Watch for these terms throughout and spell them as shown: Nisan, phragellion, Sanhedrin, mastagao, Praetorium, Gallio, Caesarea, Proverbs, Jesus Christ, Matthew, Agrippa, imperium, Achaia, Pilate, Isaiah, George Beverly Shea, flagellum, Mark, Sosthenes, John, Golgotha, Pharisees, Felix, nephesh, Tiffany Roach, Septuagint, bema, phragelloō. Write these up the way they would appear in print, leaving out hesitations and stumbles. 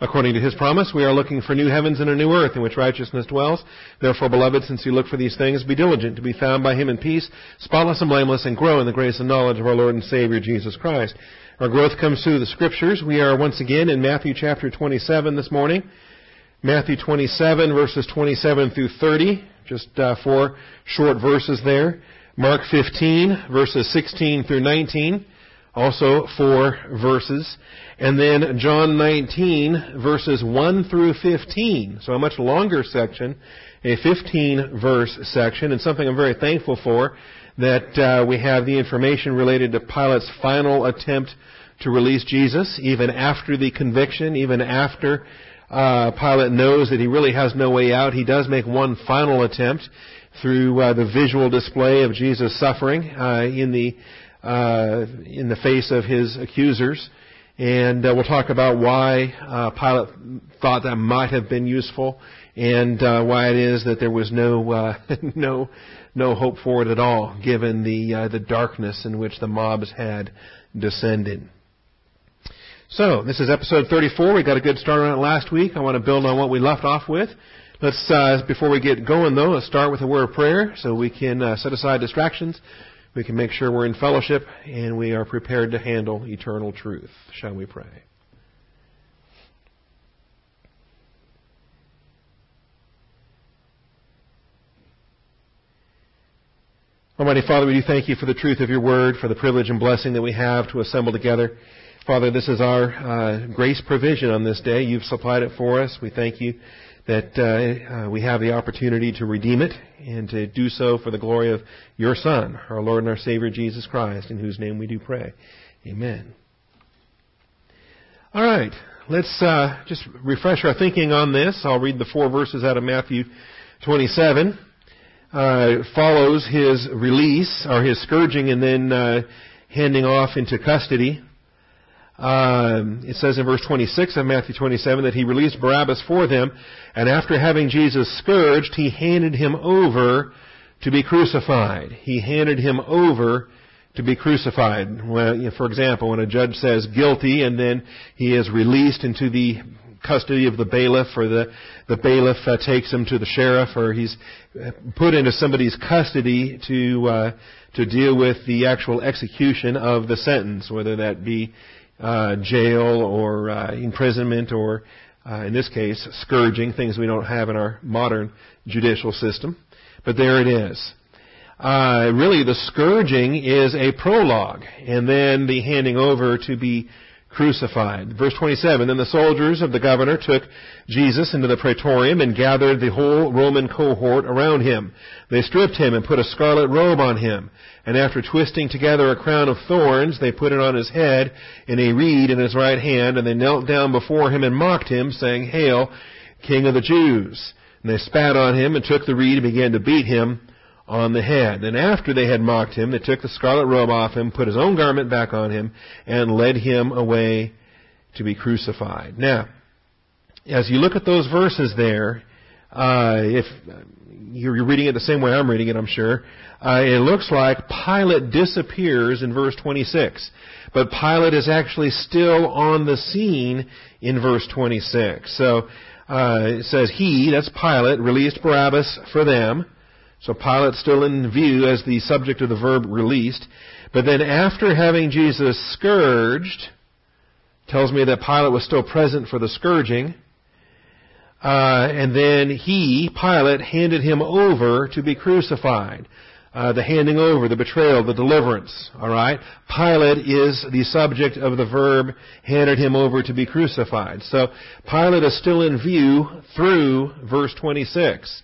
According to his promise, we are looking for new heavens and a new earth in which righteousness dwells. Therefore, beloved, since you look for these things, be diligent to be found by him in peace, spotless and blameless, and grow in the grace and knowledge of our Lord and Savior, Jesus Christ. Our growth comes through the Scriptures. We are once again in Matthew chapter 27 this morning. Matthew 27, verses 27 through 30. Just four short verses there. Mark 15, verses 16 through 19. Also 4 verses. And then John 19, verses 1 through 15. So a much longer section, a 15-verse section, and something I'm very thankful for, that we have the information related to Pilate's final attempt to release Jesus, even after the conviction, even after Pilate knows that he really has no way out. He does make one final attempt through the visual display of Jesus suffering in the face of his accusers. And we'll talk about why Pilate thought that might have been useful, and why it is that there was no hope for it at all, given the darkness in which the mobs had descended. So this is episode 34. We got a good start on it last week. I want to build on what we left off with. Let's before we get going, though, let's start with a word of prayer so we can set aside distractions. We can make sure we're in fellowship and we are prepared to handle eternal truth. Shall we pray? Almighty Father, we do thank you for the truth of your word, for the privilege and blessing that we have to assemble together. Father, this is our grace provision on this day. You've supplied it for us. We thank you that we have the opportunity to redeem it and to do so for the glory of your Son, our Lord and our Savior, Jesus Christ, in whose name we do pray. Amen. All right, let's just refresh our thinking on this. I'll read the 4 verses out of Matthew 27. Follows his release, or his scourging, and then handing off into custody. It says in verse 26 of Matthew 27 that he released Barabbas for them, and after having Jesus scourged, he handed him over to be crucified. He handed him over to be crucified. Well, you know, for example, when a judge says guilty, and then he is released into the custody of the bailiff, or the bailiff takes him to the sheriff, or he's put into somebody's custody to deal with the actual execution of the sentence, whether that be jail or imprisonment or, in this case, scourging, things we don't have in our modern judicial system. But there it is. Really, the scourging is a prologue, and then the handing over to be crucified. Verse 27, then the soldiers of the governor took Jesus into the Praetorium and gathered the whole Roman cohort around him. They stripped him and put a scarlet robe on him. And after twisting together a crown of thorns, they put it on his head and a reed in his right hand. And they knelt down before him and mocked him, saying, "Hail, King of the Jews." And they spat on him and took the reed and began to beat him on the head. And after they had mocked him, they took the scarlet robe off him, put his own garment back on him, and led him away to be crucified. Now, as you look at those verses there, if you're reading it the same way I'm reading it, I'm sure, it looks like Pilate disappears in verse 26. But Pilate is actually still on the scene in verse 26. So it says he, that's Pilate, released Barabbas for them. So Pilate's still in view as the subject of the verb released. But then after having Jesus scourged, tells me that Pilate was still present for the scourging. And then he, Pilate, handed him over to be crucified. The handing over, the betrayal, the deliverance. All right? Pilate is the subject of the verb handed him over to be crucified. So Pilate is still in view through verse 26.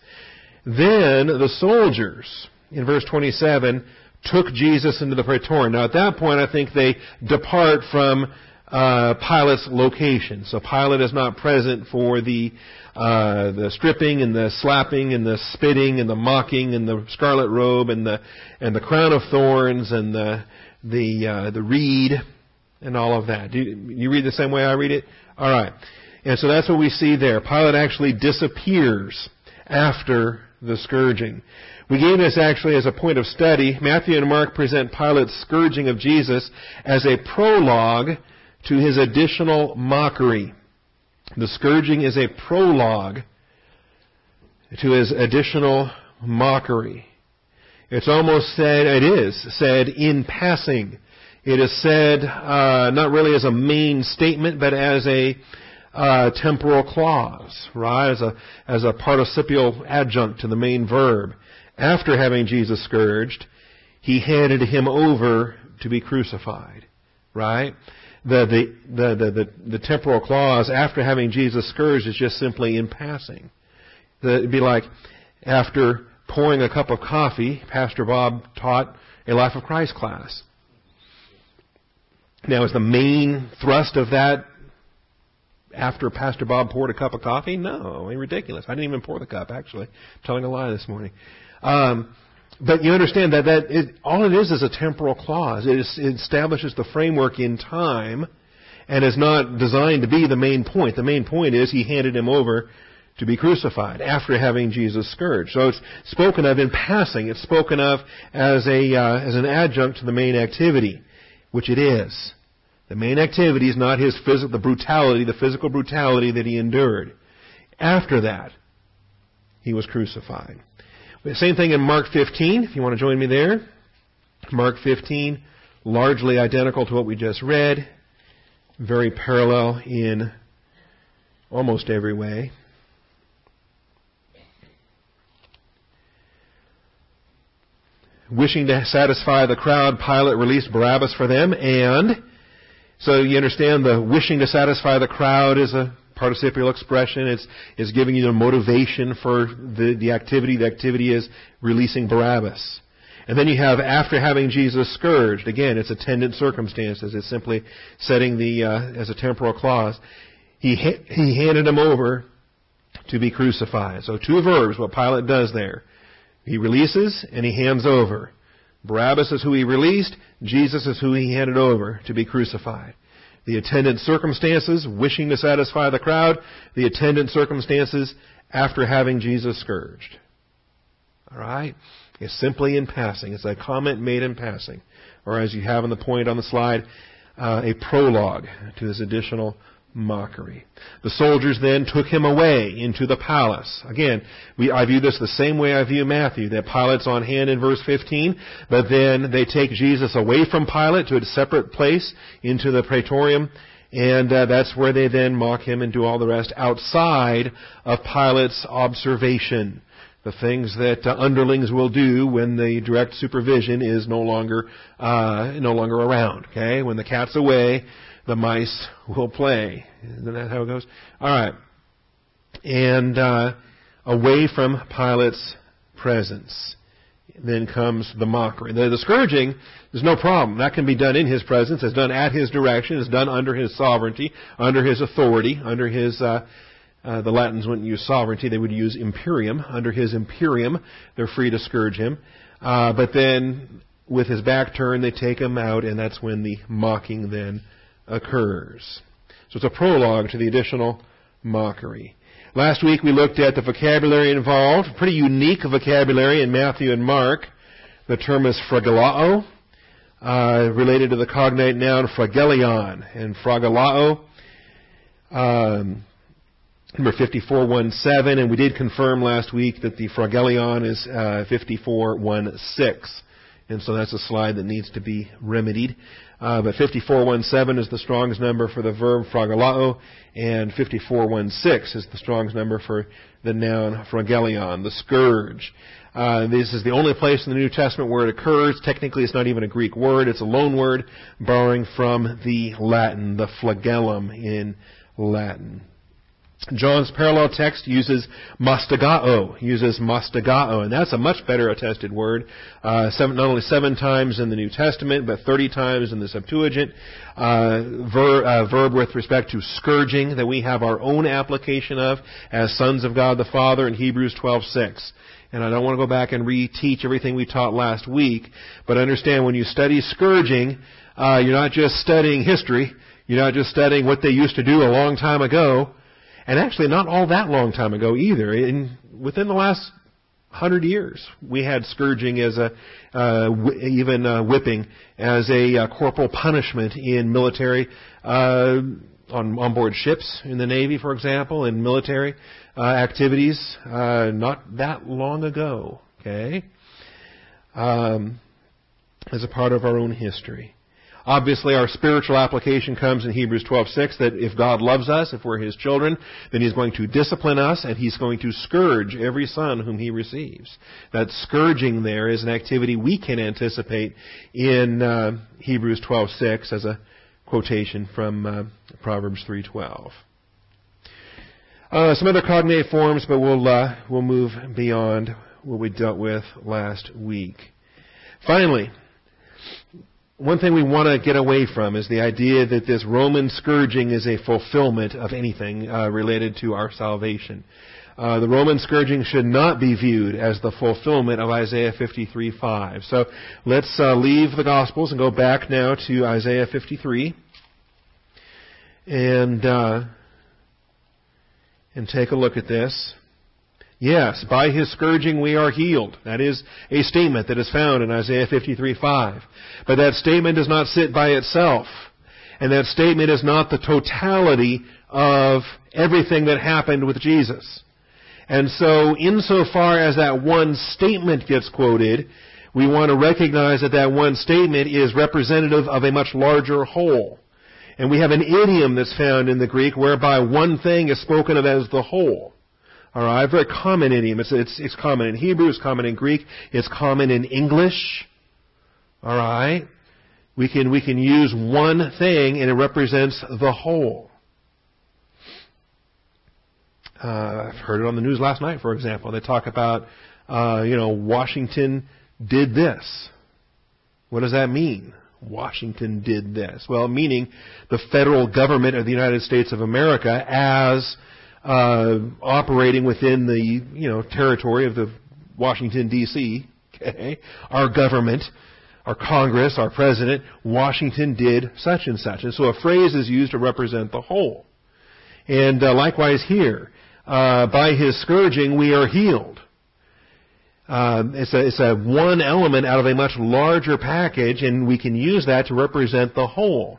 Then the soldiers, in verse 27, took Jesus into the Praetorium. Now, at that point, I think they depart from Pilate's location. So Pilate is not present for the stripping and the slapping and the spitting and the mocking and the scarlet robe and the crown of thorns and the reed and all of that. Do you read the same way I read it? All right. And so that's what we see there. Pilate actually disappears after the scourging. We gave this actually as a point of study. Matthew and Mark present Pilate's scourging of Jesus as a prologue to his additional mockery. The scourging is a prologue to his additional mockery. It's almost said, it is said in passing. It is said not really as a main statement, but as a temporal clause, right? As a participial adjunct to the main verb. After having Jesus scourged, he handed him over to be crucified, right? The temporal clause after having Jesus scourged is just simply in passing. It'd be like after pouring a cup of coffee, Pastor Bob taught a Life of Christ class. Now, is the main thrust of that after Pastor Bob poured a cup of coffee? No, I mean, ridiculous. I didn't even pour the cup, actually. I'm telling a lie this morning. But you understand that all it is a temporal clause. It establishes the framework in time and is not designed to be the main point. The main point is he handed him over to be crucified after having Jesus scourged. So it's spoken of in passing. It's spoken of as an adjunct to the main activity, which it is. The main activity is not his physical brutality that he endured. After that, he was crucified. The same thing in Mark 15, if you want to join me there. Mark 15, largely identical to what we just read. Very parallel in almost every way. Wishing to satisfy the crowd, Pilate released Barabbas for them, and so you understand the wishing to satisfy the crowd is a participial expression. It's giving you the motivation for the activity. The activity is releasing Barabbas. And then you have after having Jesus scourged. Again, it's attendant circumstances. It's simply setting the as a temporal clause. He handed him over to be crucified. So two verbs, what Pilate does there. He releases and he hands over. Barabbas is who he released. Jesus is who he handed over to be crucified. The attendant circumstances, wishing to satisfy the crowd. The attendant circumstances after having Jesus scourged. All right? It's simply in passing. It's a comment made in passing. Or as you have in the point on the slide, a prologue to this additional mockery. The soldiers then took him away into the palace. Again, I view this the same way I view Matthew, that Pilate's on hand in verse 15, but then they take Jesus away from Pilate to a separate place into the Praetorium, and that's where they then mock him and do all the rest outside of Pilate's observation. The things that underlings will do when the direct supervision is no longer around. Okay, when the cat's away, the mice will play. Isn't that how it goes? All right. And away from Pilate's presence. Then comes the mockery. The scourging is no problem. That can be done in his presence. It's done at his direction. It's done under his sovereignty, under his authority, under his... the Latins wouldn't use sovereignty. They would use imperium. Under his imperium, they're free to scourge him. But then, with his back turned, they take him out, and that's when the mocking then occurs. So it's a prologue to the additional mockery. Last week we looked at the vocabulary involved, pretty unique vocabulary in Matthew and Mark. The term is phragelloō, related to the cognate noun phragellion. And phragelloō, number 54:17, and we did confirm last week that the phragellion is 54:16. And so that's a slide that needs to be remedied. But 54:17 is the Strong's number for the verb phragelloō, and 54:16 is the Strong's number for the noun phragellion, the scourge. This is the only place in the New Testament where it occurs. Technically, it's not even a Greek word. It's a loan word borrowing from the Latin, the flagellum in Latin. John's parallel text uses mastagao, and that's a much better attested word. Not only 7 times in the New Testament, but 30 times in the Septuagint. Verb with respect to scourging that we have our own application of as sons of God the Father in Hebrews 12:6. And I don't want to go back and reteach everything we taught last week, but understand when you study scourging, you're not just studying history. You're not just studying what they used to do a long time ago. And actually, not all that long time ago either. Within the last 100 years, we had scourging as even whipping as a corporal punishment in military on board ships in the Navy, for example, in military activities not that long ago, okay, as a part of our own history. Obviously, our spiritual application comes in Hebrews 12:6, that if God loves us, if we're His children, then He's going to discipline us, and He's going to scourge every son whom He receives. That scourging there is an activity we can anticipate in Hebrews 12:6 as a quotation from Proverbs 3:12. Some other cognate forms, but we'll move beyond what we dealt with last week. Finally, one thing we want to get away from is the idea that this Roman scourging is a fulfillment of anything related to our salvation. The Roman scourging should not be viewed as the fulfillment of Isaiah 53:5. So let's leave the Gospels and go back now to Isaiah 53 and take a look at this. Yes, by His scourging we are healed. That is a statement that is found in Isaiah 53:5. But that statement does not sit by itself. And that statement is not the totality of everything that happened with Jesus. And so, insofar as that one statement gets quoted, we want to recognize that that one statement is representative of a much larger whole. And we have an idiom that's found in the Greek whereby one thing is spoken of as the whole. All right, very common idiom. It's common in Hebrew, it's common in Greek, it's common in English. All right, we can use one thing and it represents the whole. I've heard it on the news last night, for example. They talk about, Washington did this. What does that mean? Washington did this. Well, meaning the federal government of the United States of America as operating within the territory of the Washington D.C. Okay, our government, our Congress, our president, Washington did such and such, and so a phrase is used to represent the whole. And likewise here, by His scourging we are healed. It's a one element out of a much larger package, and we can use that to represent the whole.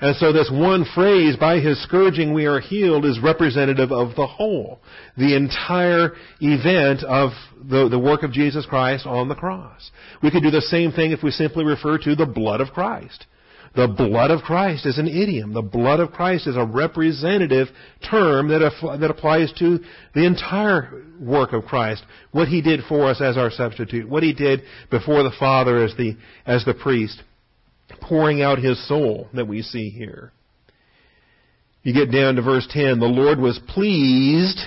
And so this one phrase, by His scourging we are healed, is representative of the whole, the entire event of the work of Jesus Christ on the cross. We could do the same thing if we simply refer to the blood of Christ. The blood of Christ is an idiom. The blood of Christ is a representative term that applies to the entire work of Christ, what He did for us as our substitute, what He did before the Father as the priest, pouring out His soul that we see here. You get down to verse 10. The Lord was pleased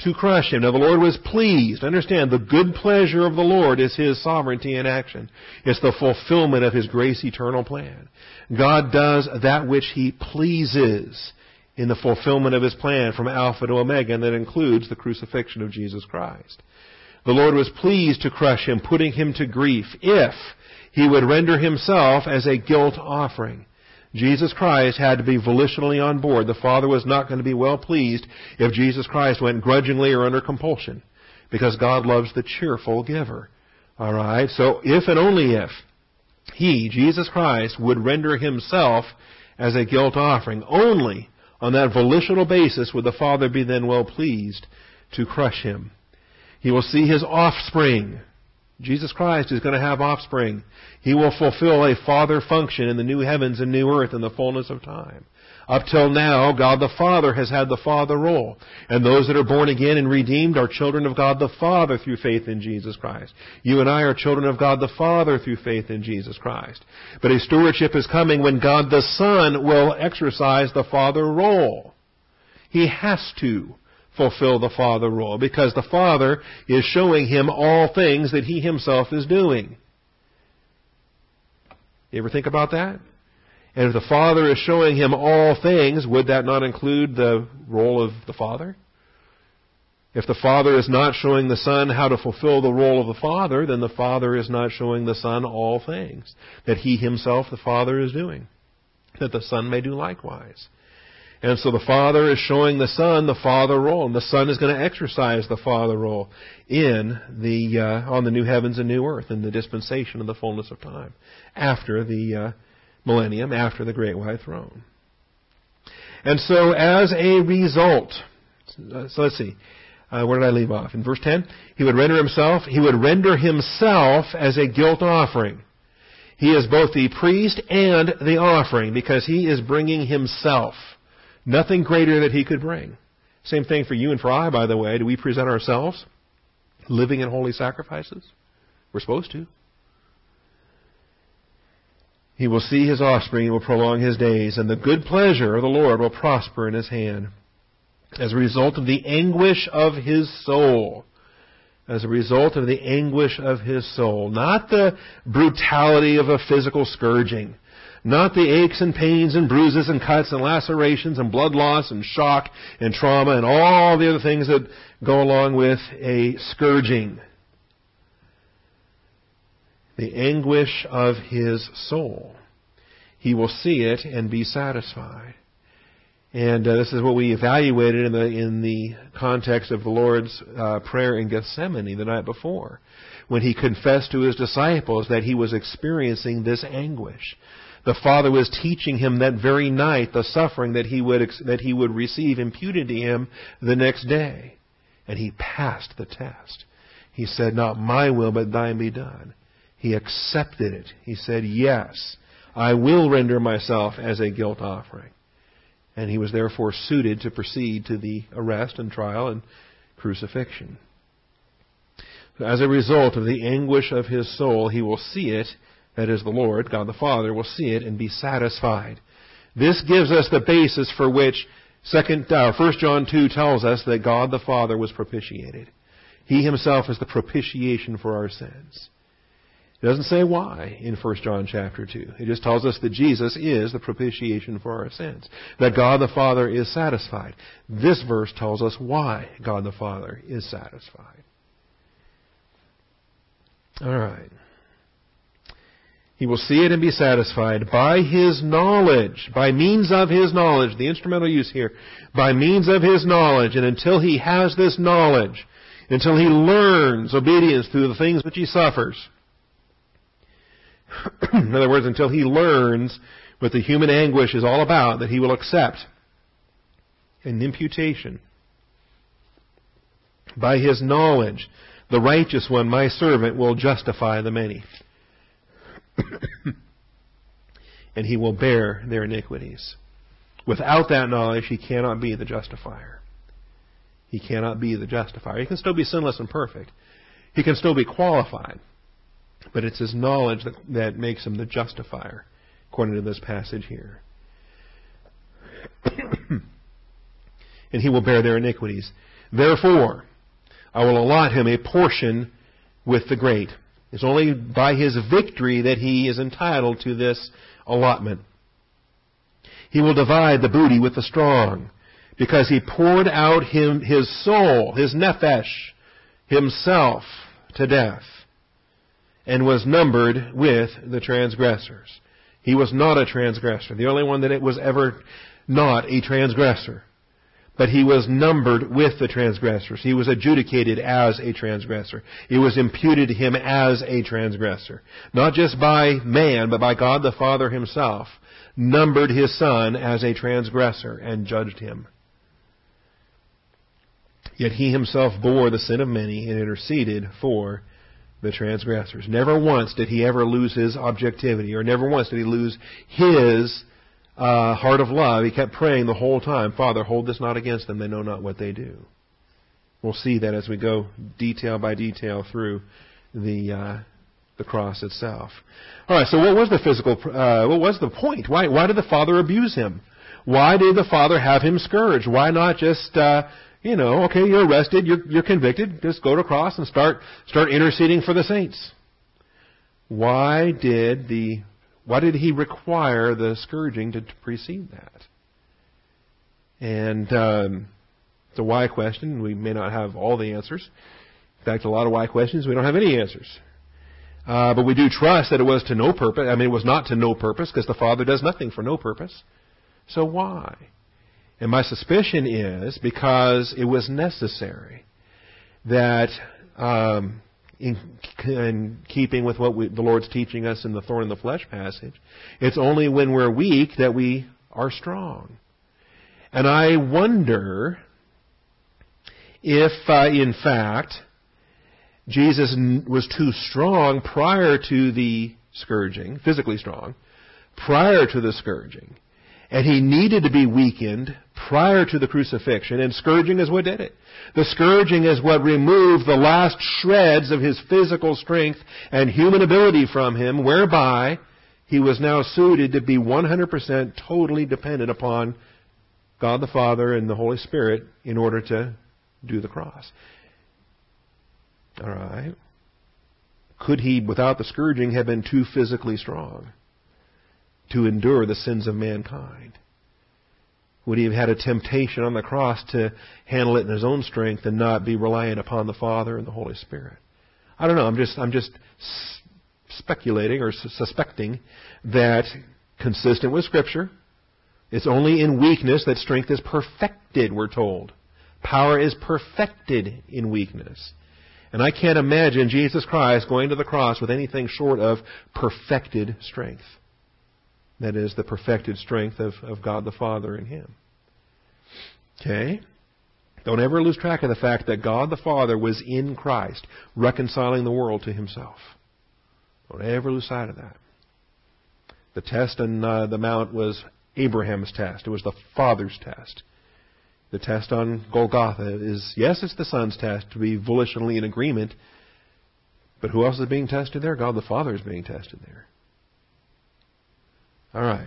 to crush Him. Now the Lord was pleased. Understand, the good pleasure of the Lord is His sovereignty in action. It's the fulfillment of His grace eternal plan. God does that which He pleases in the fulfillment of His plan from Alpha to Omega, and that includes the crucifixion of Jesus Christ. The Lord was pleased to crush Him, putting Him to grief, if He would render Himself as a guilt offering. Jesus Christ had to be volitionally on board. The Father was not going to be well pleased if Jesus Christ went grudgingly or under compulsion, because God loves the cheerful giver. All right? So if and only if He, Jesus Christ, would render Himself as a guilt offering, only on that volitional basis would the Father be then well pleased to crush Him. He will see His offspring. Jesus Christ is going to have offspring. He will fulfill a father function in the new heavens and new earth in the fullness of time. Up till now, God the Father has had the father role. And those that are born again and redeemed are children of God the Father through faith in Jesus Christ. You and I are children of God the Father through faith in Jesus Christ. But a stewardship is coming when God the Son will exercise the father role. He has to fulfill the Father role, because the Father is showing Him all things that He Himself is doing. You ever think about that? And if the Father is showing Him all things, would that not include the role of the Father? If the Father is not showing the Son how to fulfill the role of the Father, then the Father is not showing the Son all things that He Himself, the Father, is doing, that the Son may do likewise. And so the Father is showing the Son the Father role, and the Son is going to exercise the Father role in the on the new heavens and new earth, in the dispensation of the fullness of time, after the millennium, after the Great White Throne. And so as a result, so let's see. Where did I leave off? In verse 10, he would render himself as a guilt offering. He is both the priest and the offering, because he is bringing himself. Nothing greater that he could bring. Same thing for you and for I, by the way. Do we present ourselves living in holy sacrifices? We're supposed to. He will see his offspring, he will prolong his days, and the good pleasure of the Lord will prosper in his hand. As a result of the anguish of his soul. As a result of the anguish of his soul. Not the brutality of a physical scourging. Not the aches and pains and bruises and cuts and lacerations and blood loss and shock and trauma and all the other things that go along with a scourging. The anguish of his soul. He will see it and be satisfied. And this is what we evaluated in the context of the Lord's prayer in Gethsemane the night before, when he confessed to his disciples that he was experiencing this anguish. The Father was teaching him that very night the suffering that he would receive imputed to him the next day. And he passed the test. He said, "Not my will, but thine be done." He accepted it. He said, "Yes, I will render myself as a guilt offering." And he was therefore suited to proceed to the arrest and trial and crucifixion. As a result of the anguish of his soul, he will see it, that is the Lord, God the Father, will see it and be satisfied. This gives us the basis for which 1 John 2 tells us that God the Father was propitiated. He himself is the propitiation for our sins. It doesn't say why in 1 John chapter 2. It just tells us that Jesus is the propitiation for our sins, that God the Father is satisfied. This verse tells us why God the Father is satisfied. All right. He will see it and be satisfied by his knowledge, by means of his knowledge, the instrumental use here, by means of his knowledge. And until he has this knowledge, until he learns obedience through the things which he suffers, in other words, until he learns what the human anguish is all about, that he will accept an imputation. By his knowledge, the righteous one, my servant, will justify the many. And he will bear their iniquities. Without that knowledge, he cannot be the justifier. He cannot be the justifier. He can still be sinless and perfect. He can still be qualified. But it's his knowledge that makes him the justifier, according to this passage here. And he will bear their iniquities. Therefore, I will allot him a portion with the great. It's only by his victory that he is entitled to this allotment. He will divide the booty with the strong, because he poured out his soul, his nephesh, himself to death, and was numbered with the transgressors. He was not a transgressor, the only one that it was ever not a transgressor. But he was numbered with the transgressors. He was adjudicated as a transgressor. It was imputed to him as a transgressor. Not just by man, but by God the Father himself, numbered his son as a transgressor and judged him. Yet he himself bore the sin of many and interceded for the transgressors. Never once did he ever lose his objectivity, or never once did he lose his heart of love. He kept praying the whole time, "Father, hold this not against them. They know not what they do." We'll see that as we go detail by detail through the cross itself. All right. So, what was the physical? What was the point? Why did the Father abuse him? Why did the Father have him scourged? Why not just okay, you're arrested, you're convicted. Just go to cross and start interceding for the saints. Why did he require the scourging to precede that? And It's a why question, and we may not have all the answers. In fact, a lot of why questions, we don't have any answers. But we do trust that it was to no purpose. I mean, it was not to no purpose, because the Father does nothing for no purpose. So why? And my suspicion is because it was necessary, that in keeping with what the Lord's teaching us in the thorn in the flesh passage, it's only when we're weak that we are strong. And I wonder if, in fact, Jesus was too strong prior to the scourging, physically strong, prior to the scourging. And he needed to be weakened prior to the crucifixion, and scourging is what did it. The scourging is what removed the last shreds of his physical strength and human ability from him, whereby he was now suited to be 100% totally dependent upon God the Father and the Holy Spirit in order to do the cross. All right. Could he, without the scourging, have been too physically strong to endure the sins of mankind? Would he have had a temptation on the cross to handle it in his own strength and not be reliant upon the Father and the Holy Spirit? I don't know. I'm just speculating or suspecting that, consistent with Scripture, it's only in weakness that strength is perfected, we're told. Power is perfected in weakness. And I can't imagine Jesus Christ going to the cross with anything short of perfected strength. That is, the perfected strength of God the Father in him. Okay? Don't ever lose track of the fact that God the Father was in Christ, reconciling the world to himself. Don't ever lose sight of that. The test on the Mount was Abraham's test. It was the Father's test. The test on Golgotha is, yes, it's the Son's test to be volitionally in agreement, but who else is being tested there? God the Father is being tested there. All right.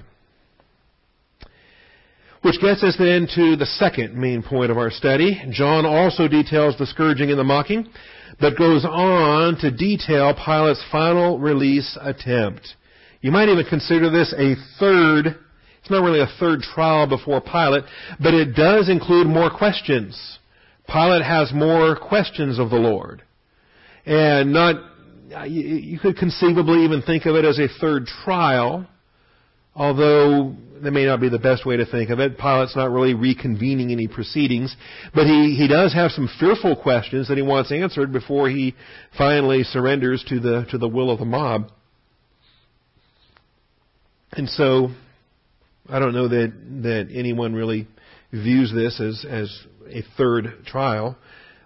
Which gets us then to the second main point of our study. John also details the scourging and the mocking, but goes on to detail Pilate's final release attempt. You might even consider this a third, it's not really a third trial before Pilate, but it does include more questions. Pilate has more questions of the Lord. And you could conceivably even think of it as a third trial, although that may not be the best way to think of it. Pilate's not really reconvening any proceedings. But he does have some fearful questions that he wants answered before he finally surrenders to the will of the mob. And so, I don't know that anyone really views this as a third trial.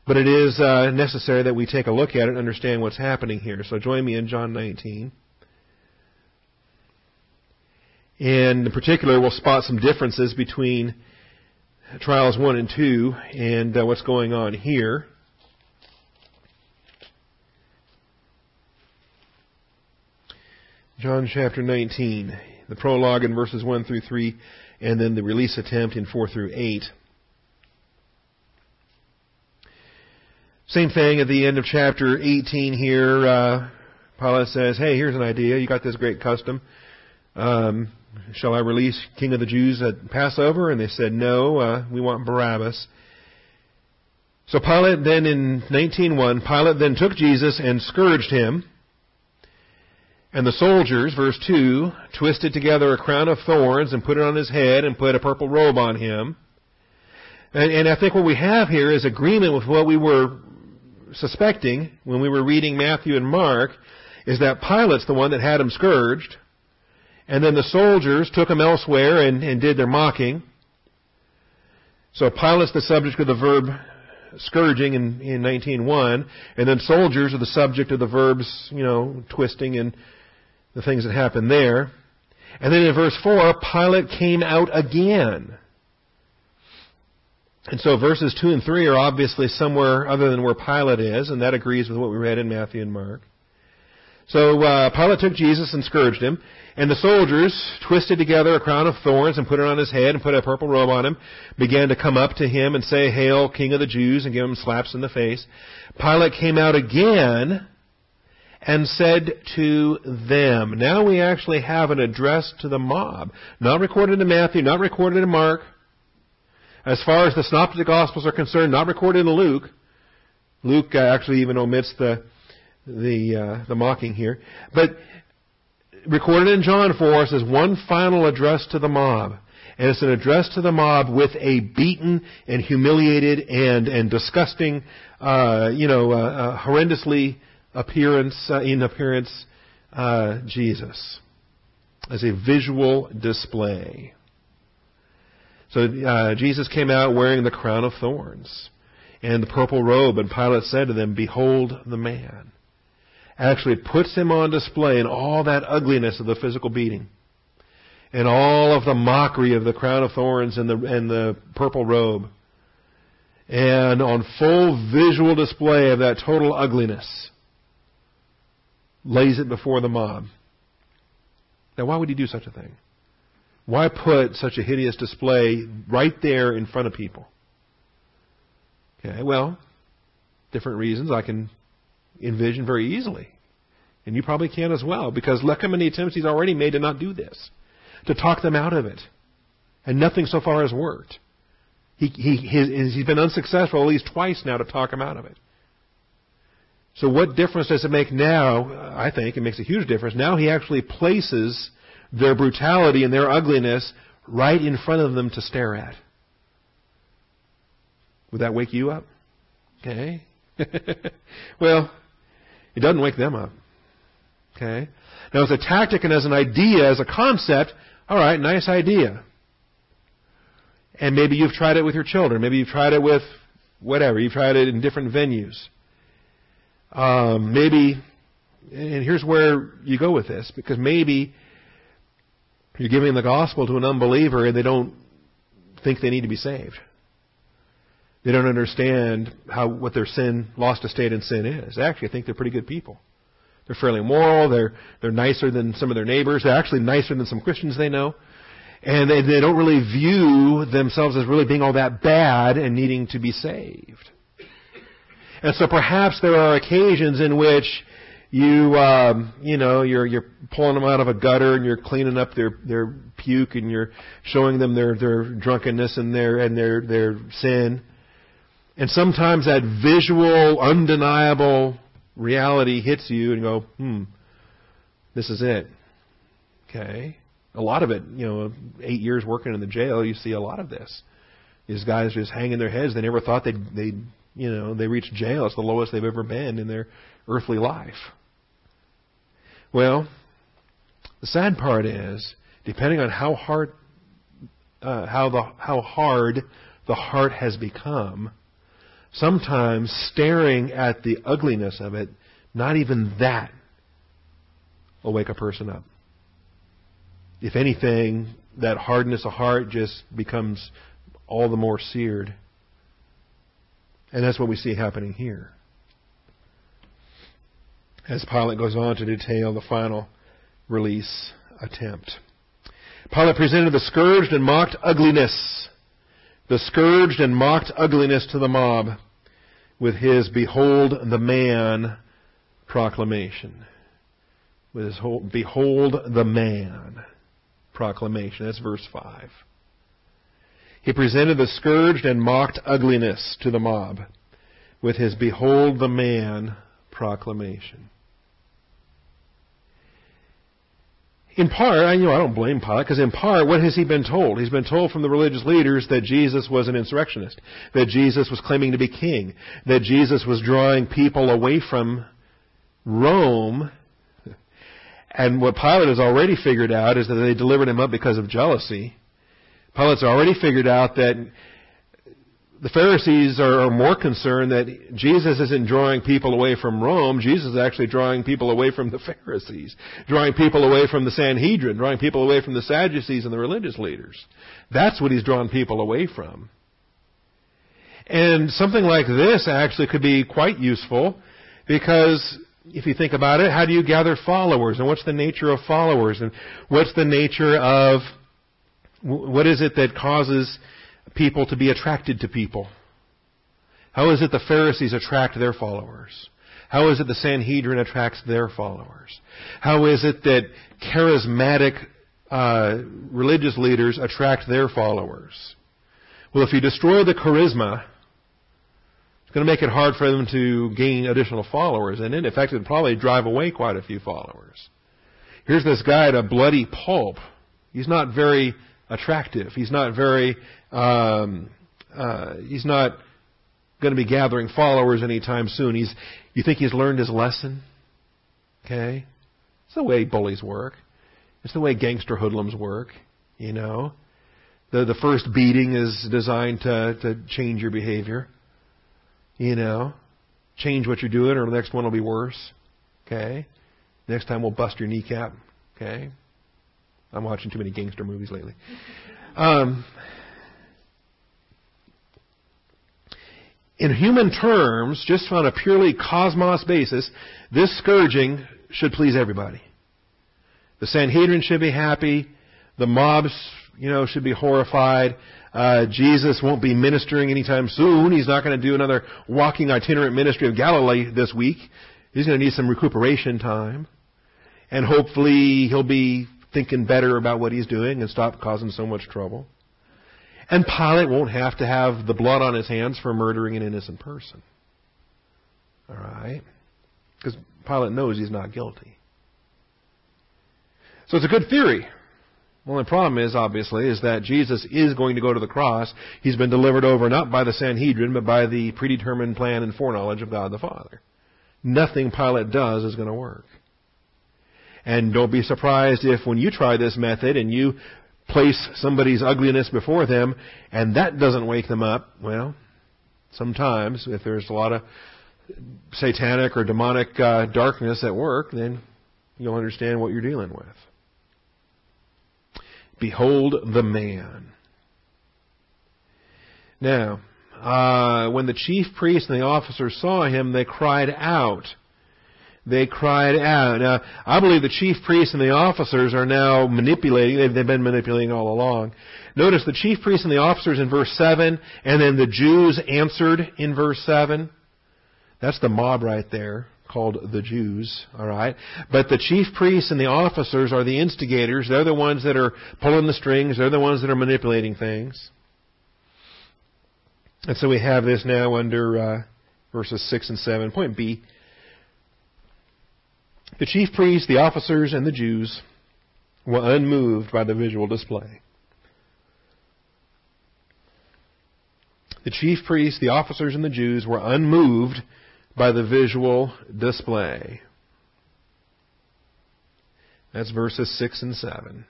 But it is necessary that we take a look at it and understand what's happening here. So join me in John 19. And in particular, we'll spot some differences between trials 1 and 2 and what's going on here. John chapter 19, the prologue in verses 1 through 3, and then the release attempt in 4 through 8. Same thing at the end of chapter 18 here. Pilate says, hey, here's an idea. You got this great custom. Shall I release King of the Jews at Passover? And they said, no, we want Barabbas. So Pilate then, in 19:1, Pilate then took Jesus and scourged him. And the soldiers, verse 2, twisted together a crown of thorns and put it on his head and put a purple robe on him. And I think what we have here is agreement with what we were suspecting when we were reading Matthew and Mark, is that Pilate's the one that had him scourged. And then the soldiers took him elsewhere and did their mocking. So Pilate's the subject of the verb scourging in 19:1, and then soldiers are the subject of the verbs, twisting and the things that happened there. And then in verse 4, Pilate came out again. And so verses 2 and 3 are obviously somewhere other than where Pilate is, and that agrees with what we read in Matthew and Mark. So Pilate took Jesus and scourged him, and the soldiers twisted together a crown of thorns and put it on his head and put a purple robe on him, began to come up to him and say, Hail, King of the Jews, and give him slaps in the face. Pilate came out again and said to them, now we actually have an address to the mob, not recorded in Matthew, not recorded in Mark, As far as the Synoptic Gospels are concerned, not recorded in Luke. Luke actually even omits the mocking here. But recorded in John for us is one final address to the mob. And it's an address to the mob with a beaten and humiliated and disgusting, horrendously in appearance, Jesus. As a visual display. So Jesus came out wearing the crown of thorns and the purple robe, and Pilate said to them, "Behold the man." Actually puts him on display in all that ugliness of the physical beating and all of the mockery of the crown of thorns and the purple robe, and on full visual display of that total ugliness, lays it before the mob. Now, why would he do such a thing? Why put such a hideous display right there in front of people? Okay, well, different reasons I can envision very easily. And you probably can as well, because Lecumini Timothy's already made to not do this, to talk them out of it. And nothing so far has worked. He's been unsuccessful at least twice now to talk him out of it. So what difference does it make now? I think it makes a huge difference. Now he actually places their brutality and their ugliness right in front of them to stare at. Would that wake you up? Okay. Well, it doesn't wake them up. Okay. Now, as a tactic and as an idea, as a concept, all right, nice idea. And maybe you've tried it with your children. Maybe you've tried it with whatever. You've tried it in different venues. Maybe, and here's where you go with this, because maybe you're giving the gospel to an unbeliever and they don't think they need to be saved. They don't understand what their sin, lost estate in sin is. Actually, I think they're pretty good people. They're fairly moral. They're nicer than some of their neighbors. They're actually nicer than some Christians they know. And they don't really view themselves as really being all that bad and needing to be saved. And so perhaps there are occasions in which you're pulling them out of a gutter and you're cleaning up their puke and you're showing them their drunkenness and their sin. And sometimes that visual, undeniable reality hits you and you go, this is it. Okay. A lot of it, 8 years working in the jail, you see a lot of this. These guys just hanging their heads. They never thought they'd they reach jail. It's the lowest they've ever been in their earthly life. Well, the sad part is, depending on how hard the heart has become, sometimes staring at the ugliness of it, not even that will wake a person up. If anything, that hardness of heart just becomes all the more seared. And that's what we see happening here. As Pilate goes on to detail the final release attempt. Pilate presented the scourged and mocked ugliness. The scourged and mocked ugliness to the mob with his "Behold the man" proclamation. With his whole "Behold the man" proclamation. That's verse 5. He presented the scourged and mocked ugliness to the mob with his "Behold the man" proclamation. In part, I don't blame Pilate, because in part, what has he been told? He's been told from the religious leaders that Jesus was an insurrectionist, that Jesus was claiming to be king, that Jesus was drawing people away from Rome. And what Pilate has already figured out is that they delivered him up because of jealousy. Pilate's already figured out that the Pharisees are more concerned that Jesus isn't drawing people away from Rome. Jesus is actually drawing people away from the Pharisees, drawing people away from the Sanhedrin, drawing people away from the Sadducees and the religious leaders. That's what he's drawn people away from. And something like this actually could be quite useful, because if you think about it, how do you gather followers? And what's the nature of followers? And what's the nature of... what is it that causes people to be attracted to people? How is it the Pharisees attract their followers? How is it the Sanhedrin attracts their followers? How is it that charismatic religious leaders attract their followers? Well, if you destroy the charisma, it's going to make it hard for them to gain additional followers. And in effect, it would probably drive away quite a few followers. Here's this guy at a bloody pulp. He's not very attractive. He's not very, he's not going to be gathering followers anytime soon. You think he's learned his lesson? Okay? It's the way bullies work. It's the way gangster hoodlums work, you know. The first beating is designed to change your behavior, you know. Change what you're doing or the next one will be worse, okay. Next time we'll bust your kneecap, okay. I'm watching too many gangster movies lately. In human terms, just on a purely cosmos basis, this scourging should please everybody. The Sanhedrin should be happy. The mobs, you know, should be horrified. Jesus won't be ministering anytime soon. He's not going to do another walking itinerant ministry of Galilee this week. He's going to need some recuperation time. And hopefully he'll be thinking better about what he's doing and stop causing so much trouble. And Pilate won't have to have the blood on his hands for murdering an innocent person. All right? Because Pilate knows he's not guilty. So it's a good theory. Well, the problem is, obviously, is that Jesus is going to go to the cross. He's been delivered over not by the Sanhedrin, but by the predetermined plan and foreknowledge of God the Father. Nothing Pilate does is going to work. And don't be surprised if when you try this method and you place somebody's ugliness before them, and that doesn't wake them up. Well, sometimes if there's a lot of satanic or demonic darkness at work, then you'll understand what you're dealing with. Behold the man. Now, when the chief priests and the officers saw him, they cried out. They cried out. Now, I believe the chief priests and the officers are now manipulating. They've been manipulating all along. Notice the chief priests and the officers in verse 7, and then the Jews answered in verse 7. That's the mob right there, called the Jews, all right? But the chief priests and the officers are the instigators. They're the ones that are pulling the strings. They're the ones that are manipulating things. And so we have this now under verses 6 and 7. Point B. The chief priests, the officers, and the Jews were unmoved by the visual display. The chief priests, the officers, and the Jews were unmoved by the visual display. That's verses 6 and 7.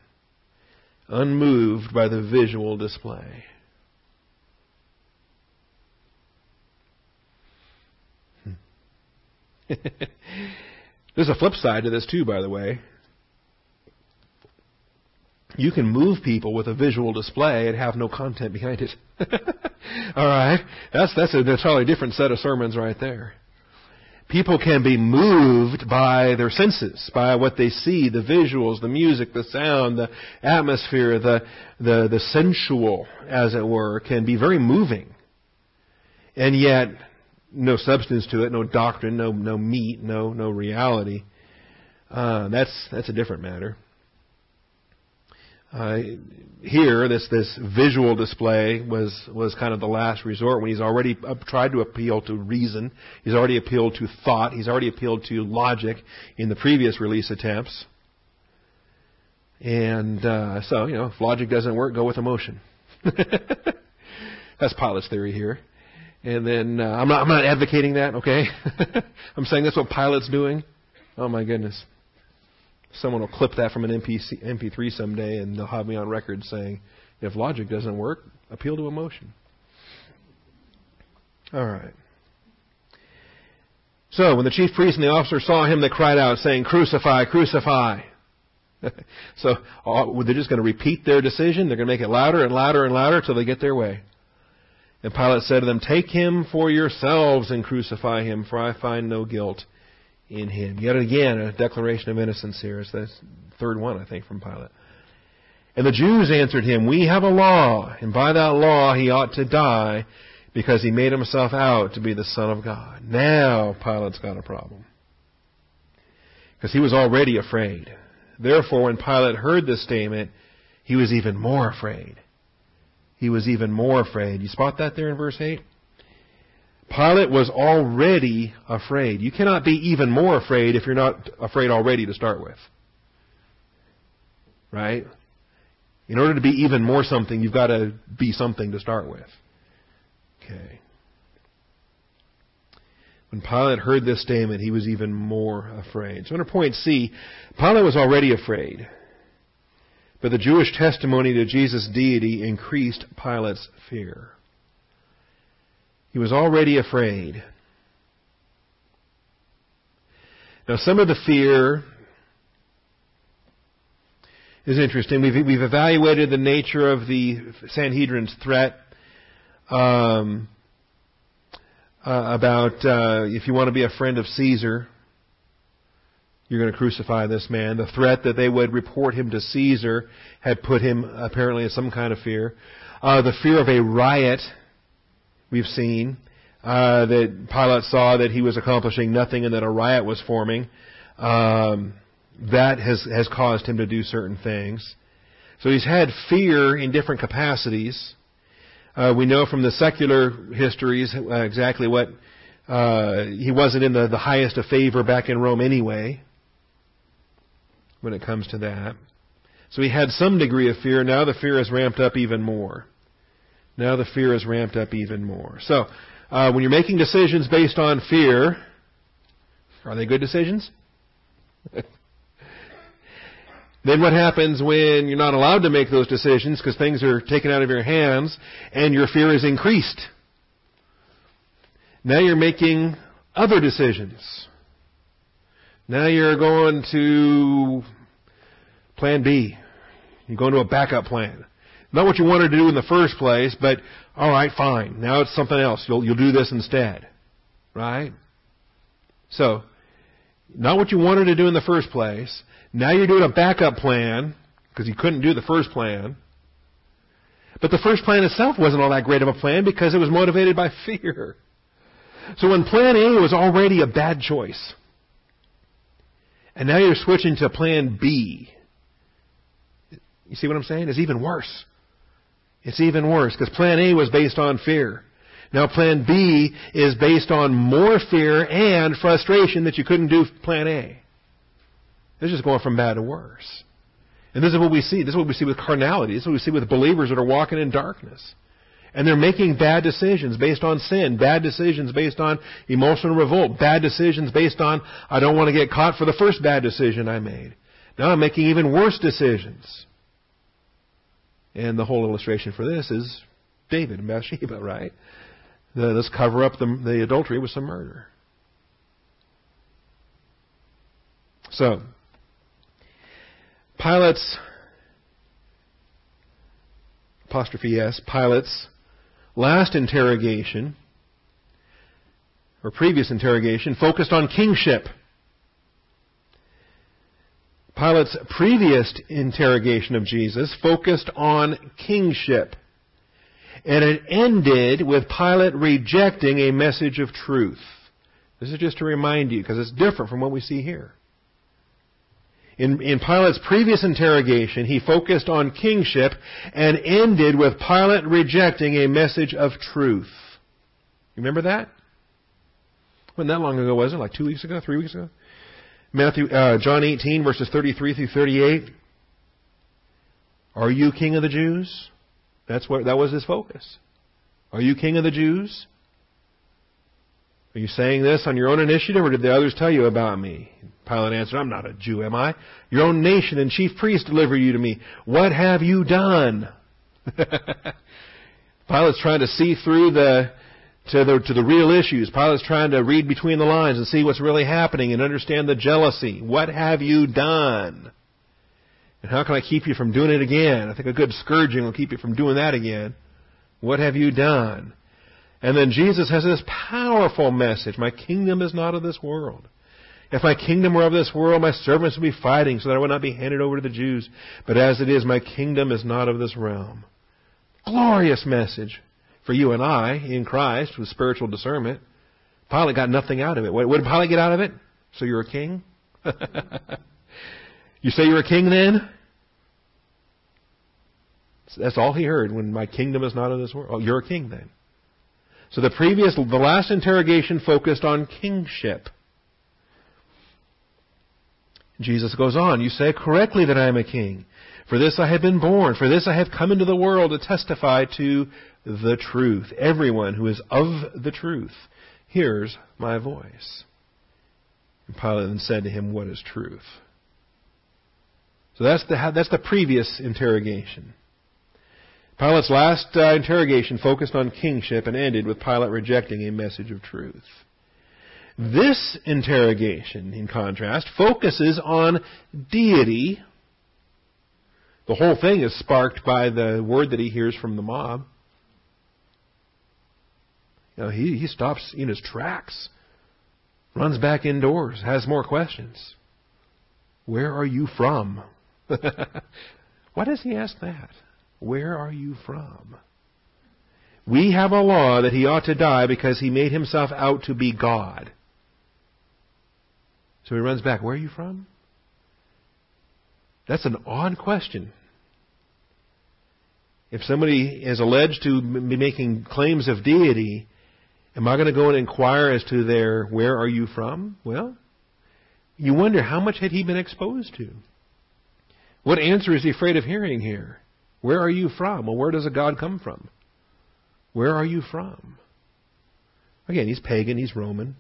Unmoved by the visual display. There's a flip side to this too, by the way. You can move people with a visual display and have no content behind it. All right? That's an entirely different set of sermons right there. People can be moved by their senses, by what they see, the visuals, the music, the sound, the atmosphere, the sensual, as it were, can be very moving. And yet no substance to it, no doctrine, no meat, no reality. That's a different matter. Here, this visual display was kind of the last resort when he's already tried to appeal to reason. He's already appealed to thought. He's already appealed to logic in the previous release attempts. And so, you know, if logic doesn't work, go with emotion. That's Pilate's theory here. And then I'm not advocating that, okay? I'm saying that's what Pilate's doing. Oh my goodness! Someone will clip that from an MP3 someday, and they'll have me on record saying, "If logic doesn't work, appeal to emotion." All right. So when the chief priest and the officer saw him, they cried out, saying, "Crucify! Crucify!" So they're just going to repeat their decision. They're going to make it louder and louder and louder till they get their way. And Pilate said to them, "Take him for yourselves and crucify him, for I find no guilt in him." Yet again, a declaration of innocence here. It's the third one, I think, from Pilate. And the Jews answered him, "We have a law, and by that law he ought to die, because he made himself out to be the Son of God." Now Pilate's got a problem, because he was already afraid. Therefore, when Pilate heard this statement, he was even more afraid. he was even more afraid. You spot that there in verse 8? Pilate was already afraid. You cannot be even more afraid if you're not afraid already to start with. Right? In order to be even more something, you've got to be something to start with. Okay. When Pilate heard this statement, he was even more afraid. So under point C, Pilate was already afraid. But the Jewish testimony to Jesus' deity increased Pilate's fear. He was already afraid. Now, some of the fear is interesting. We've evaluated the nature of the Sanhedrin's threat about if you want to be a friend of Caesar, you're going to crucify this man. The threat that they would report him to Caesar had put him apparently in some kind of fear. The fear of a riot, we've seen, that Pilate saw that he was accomplishing nothing and that a riot was forming. That has caused him to do certain things. So he's had fear in different capacities. We know from the secular histories exactly what he wasn't in the highest of favor back in Rome anyway when it comes to that. So he had some degree of fear. Now the fear is ramped up even more. Now the fear is ramped up even more. So when you're making decisions based on fear, are they good decisions? Then what happens when you're not allowed to make those decisions because things are taken out of your hands and your fear is increased? Now you're making other decisions. Now you're going to plan B. You're going to a backup plan. Not what you wanted to do in the first place, but all right, fine. Now it's something else. You'll do this instead. Right? So, not what you wanted to do in the first place. Now you're doing a backup plan because you couldn't do the first plan. But the first plan itself wasn't all that great of a plan because it was motivated by fear. So when plan A was already a bad choice, and now you're switching to plan B, you see what I'm saying? It's even worse. It's even worse because plan A was based on fear. Now plan B is based on more fear and frustration that you couldn't do plan A. This is going from bad to worse. And this is what we see. This is what we see with carnality. This is what we see with believers that are walking in darkness. And they're making bad decisions based on sin, bad decisions based on emotional revolt, bad decisions based on, I don't want to get caught for the first bad decision I made. Now I'm making even worse decisions. And the whole illustration for this is David and Bathsheba, right? Let's cover up the adultery with some murder. So, Pilate's, apostrophe S, Pilate's last interrogation, or previous interrogation, focused on kingship. Pilate's previous interrogation of Jesus focused on kingship. And it ended with Pilate rejecting a message of truth. This is just to remind you, because it's different from what we see here. In Pilate's previous interrogation, he focused on kingship and ended with Pilate rejecting a message of truth. Remember that? Wasn't that long ago, was it? Like 2 weeks ago, 3 weeks ago? John 18, verses 33 through 38. Are you king of the Jews? That was his focus. Are you king of the Jews? Are you saying this on your own initiative, or did the others tell you about me? Pilate answered, I'm not a Jew, am I? Your own nation and chief priests deliver you to me. What have you done? Pilate's trying to see through to the real issues. Pilate's trying to read between the lines and see what's really happening and understand the jealousy. What have you done? And how can I keep you from doing it again? I think a good scourging will keep you from doing that again. What have you done? And then Jesus has this powerful message. My kingdom is not of this world. If my kingdom were of this world, my servants would be fighting so that I would not be handed over to the Jews. But as it is, my kingdom is not of this realm. Glorious message for you and I in Christ with spiritual discernment. Pilate got nothing out of it. What did Pilate get out of it? So you're a king? You say you're a king then? So that's all he heard when my kingdom is not of this world. Oh, you're a king then. So the last interrogation focused on kingship. Jesus goes on, you say correctly that I am a king. For this I have been born. For this I have come into the world to testify to the truth. Everyone who is of the truth hears my voice. And Pilate then said to him, what is truth? So that's the previous interrogation. Pilate's last interrogation focused on kingship and ended with Pilate rejecting a message of truth. This interrogation, in contrast, focuses on deity. The whole thing is sparked by the word that he hears from the mob. You know, he stops in his tracks, runs back indoors, has more questions. Where are you from? Why does he ask that? Where are you from? We have a law that he ought to die because he made himself out to be God. So he runs back. Where are you from? That's an odd question. If somebody is alleged to be making claims of deity, am I going to go and inquire as to their where are you from? Well, you wonder how much had he been exposed to? What answer is he afraid of hearing here? Where are you from? Well, where does a god come from? Where are you from? Again, he's pagan, he's Roman.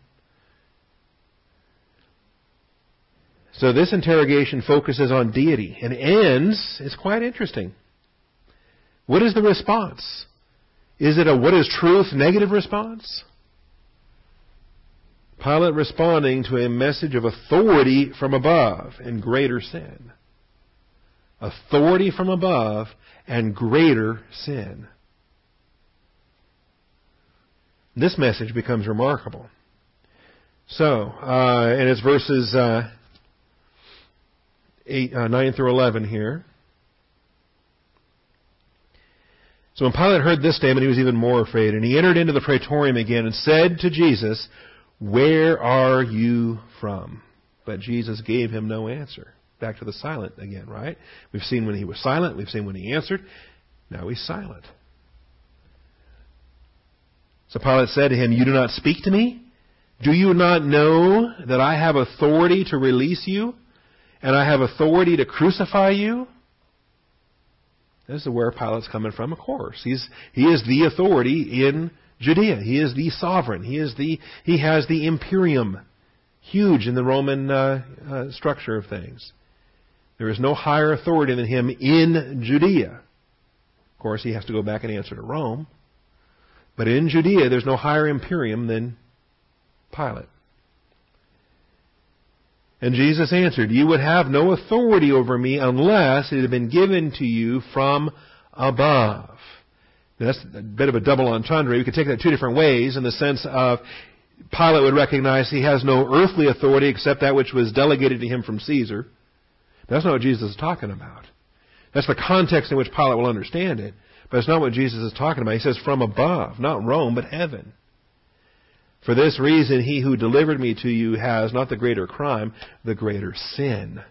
So this interrogation focuses on deity and ends, it's quite interesting. What is the response? Is it a what is truth negative response? Pilate responding to a message of authority from above and greater sin. Authority from above and greater sin. This message becomes remarkable. So, and it's verses 9 through 11 here. So when Pilate heard this statement, he was even more afraid. And he entered into the Praetorium again and said to Jesus, where are you from? But Jesus gave him no answer. Back to the silent again, right? We've seen when he was silent. We've seen when he answered. Now he's silent. So Pilate said to him, you do not speak to me? Do you not know that I have authority to release you? And I have authority to crucify you? This is where Pilate's coming from, of course. He is the authority in Judea. He is the sovereign. He has the imperium. Huge in the Roman structure of things. There is no higher authority than him in Judea. Of course, he has to go back and answer to Rome. But in Judea, there's no higher imperium than Pilate. And Jesus answered, you would have no authority over me unless it had been given to you from above. Now, that's a bit of a double entendre. We could take that two different ways in the sense of Pilate would recognize he has no earthly authority except that which was delegated to him from Caesar. That's not what Jesus is talking about. That's the context in which Pilate will understand it, but it's not what Jesus is talking about. He says from above, not Rome, but heaven. For this reason, he who delivered me to you has not the greater crime, the greater sin.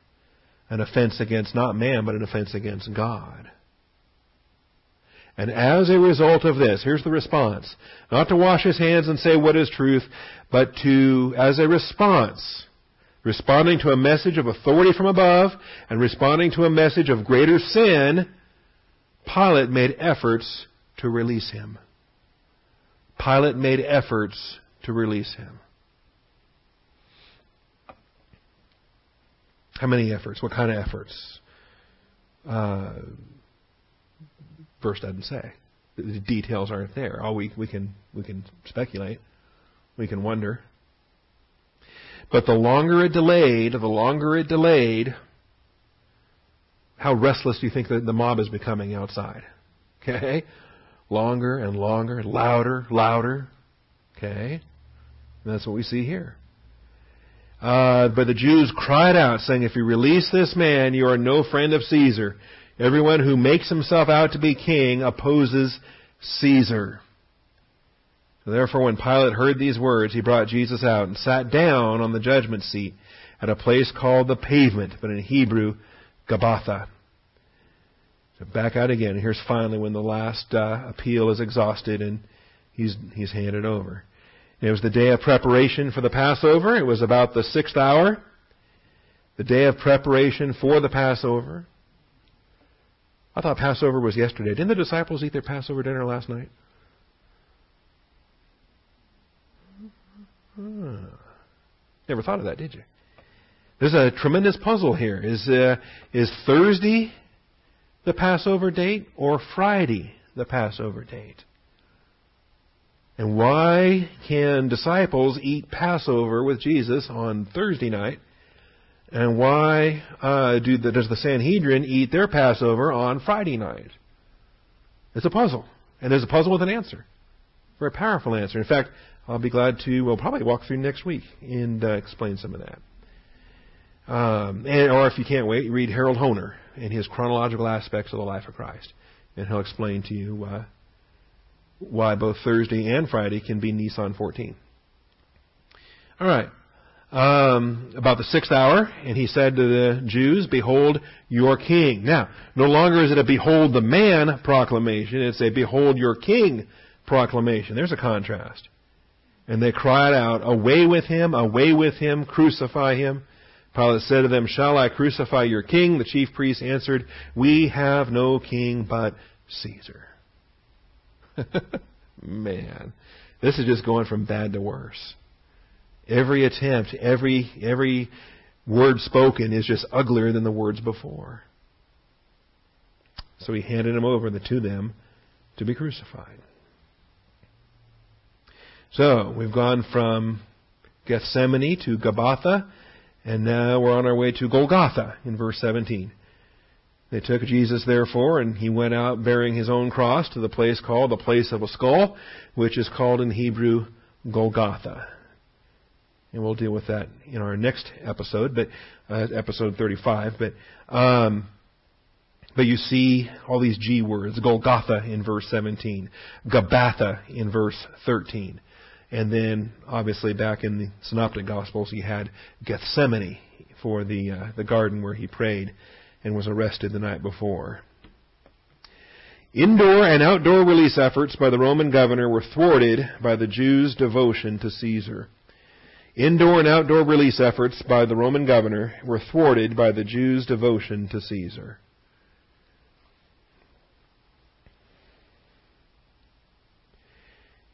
An offense against not man, but an offense against God. And as a result of this, here's the response. Not to wash his hands and say what is truth, but to, as a response, responding to a message of authority from above and responding to a message of greater sin, Pilate made efforts to release him. Pilate made efforts to release him. How many efforts? What kind of efforts? Verse doesn't say. The details aren't there. All we can speculate. We can wonder. But the longer it delayed, how restless do you think that the mob is becoming outside? Okay? Longer and longer, louder. Okay? And that's what we see here. But the Jews cried out, saying, if you release this man, you are no friend of Caesar. Everyone who makes himself out to be king opposes Caesar. Therefore, when Pilate heard these words, he brought Jesus out and sat down on the judgment seat at a place called the Pavement, but in Hebrew, Gabbatha. So back out again. And here's finally when the last appeal is exhausted and he's handed over. And it was the day of preparation for the Passover. It was about the 6th hour. The day of preparation for the Passover. I thought Passover was yesterday. Didn't the disciples eat their Passover dinner last night? Never thought of that, did you? There's a tremendous puzzle here. Is Thursday the Passover date or Friday the Passover date? And why can disciples eat Passover with Jesus on Thursday night? And why does the Sanhedrin eat their Passover on Friday night? It's a puzzle. And there's a puzzle with an answer. Very powerful answer. In fact, I'll be glad to, we'll probably walk through next week and explain some of that. Or if you can't wait, read Harold Hoehner and his chronological aspects of the life of Christ. And he'll explain to you why both Thursday and Friday can be Nisan 14. All right. About the 6th hour, and he said to the Jews, "Behold your king." Now, no longer is it a "behold the man" proclamation, it's a "behold your king" proclamation. There's a contrast. And they cried out, away with him, crucify him." Pilate said to them, "Shall I crucify your king?" The chief priests answered, "We have no king but Caesar." Man, this is just going from bad to worse. Every attempt, every word spoken is just uglier than the words before. So he handed him over to them to be crucified. So we've gone from Gethsemane to Gabbatha, and now we're on our way to Golgotha in verse 17. They took Jesus, therefore, and he went out bearing his own cross to the place called the place of a skull, which is called in Hebrew Golgotha. And we'll deal with that in our next episode, but episode 35. But you see all these G words: Golgotha in verse 17, Gabbatha in verse 13, and then obviously back in the Synoptic Gospels you had Gethsemane for the garden where he prayed and was arrested the night before. Indoor and outdoor release efforts by the Roman governor were thwarted by the Jews' devotion to Caesar. Indoor and outdoor release efforts by the Roman governor were thwarted by the Jews' devotion to Caesar.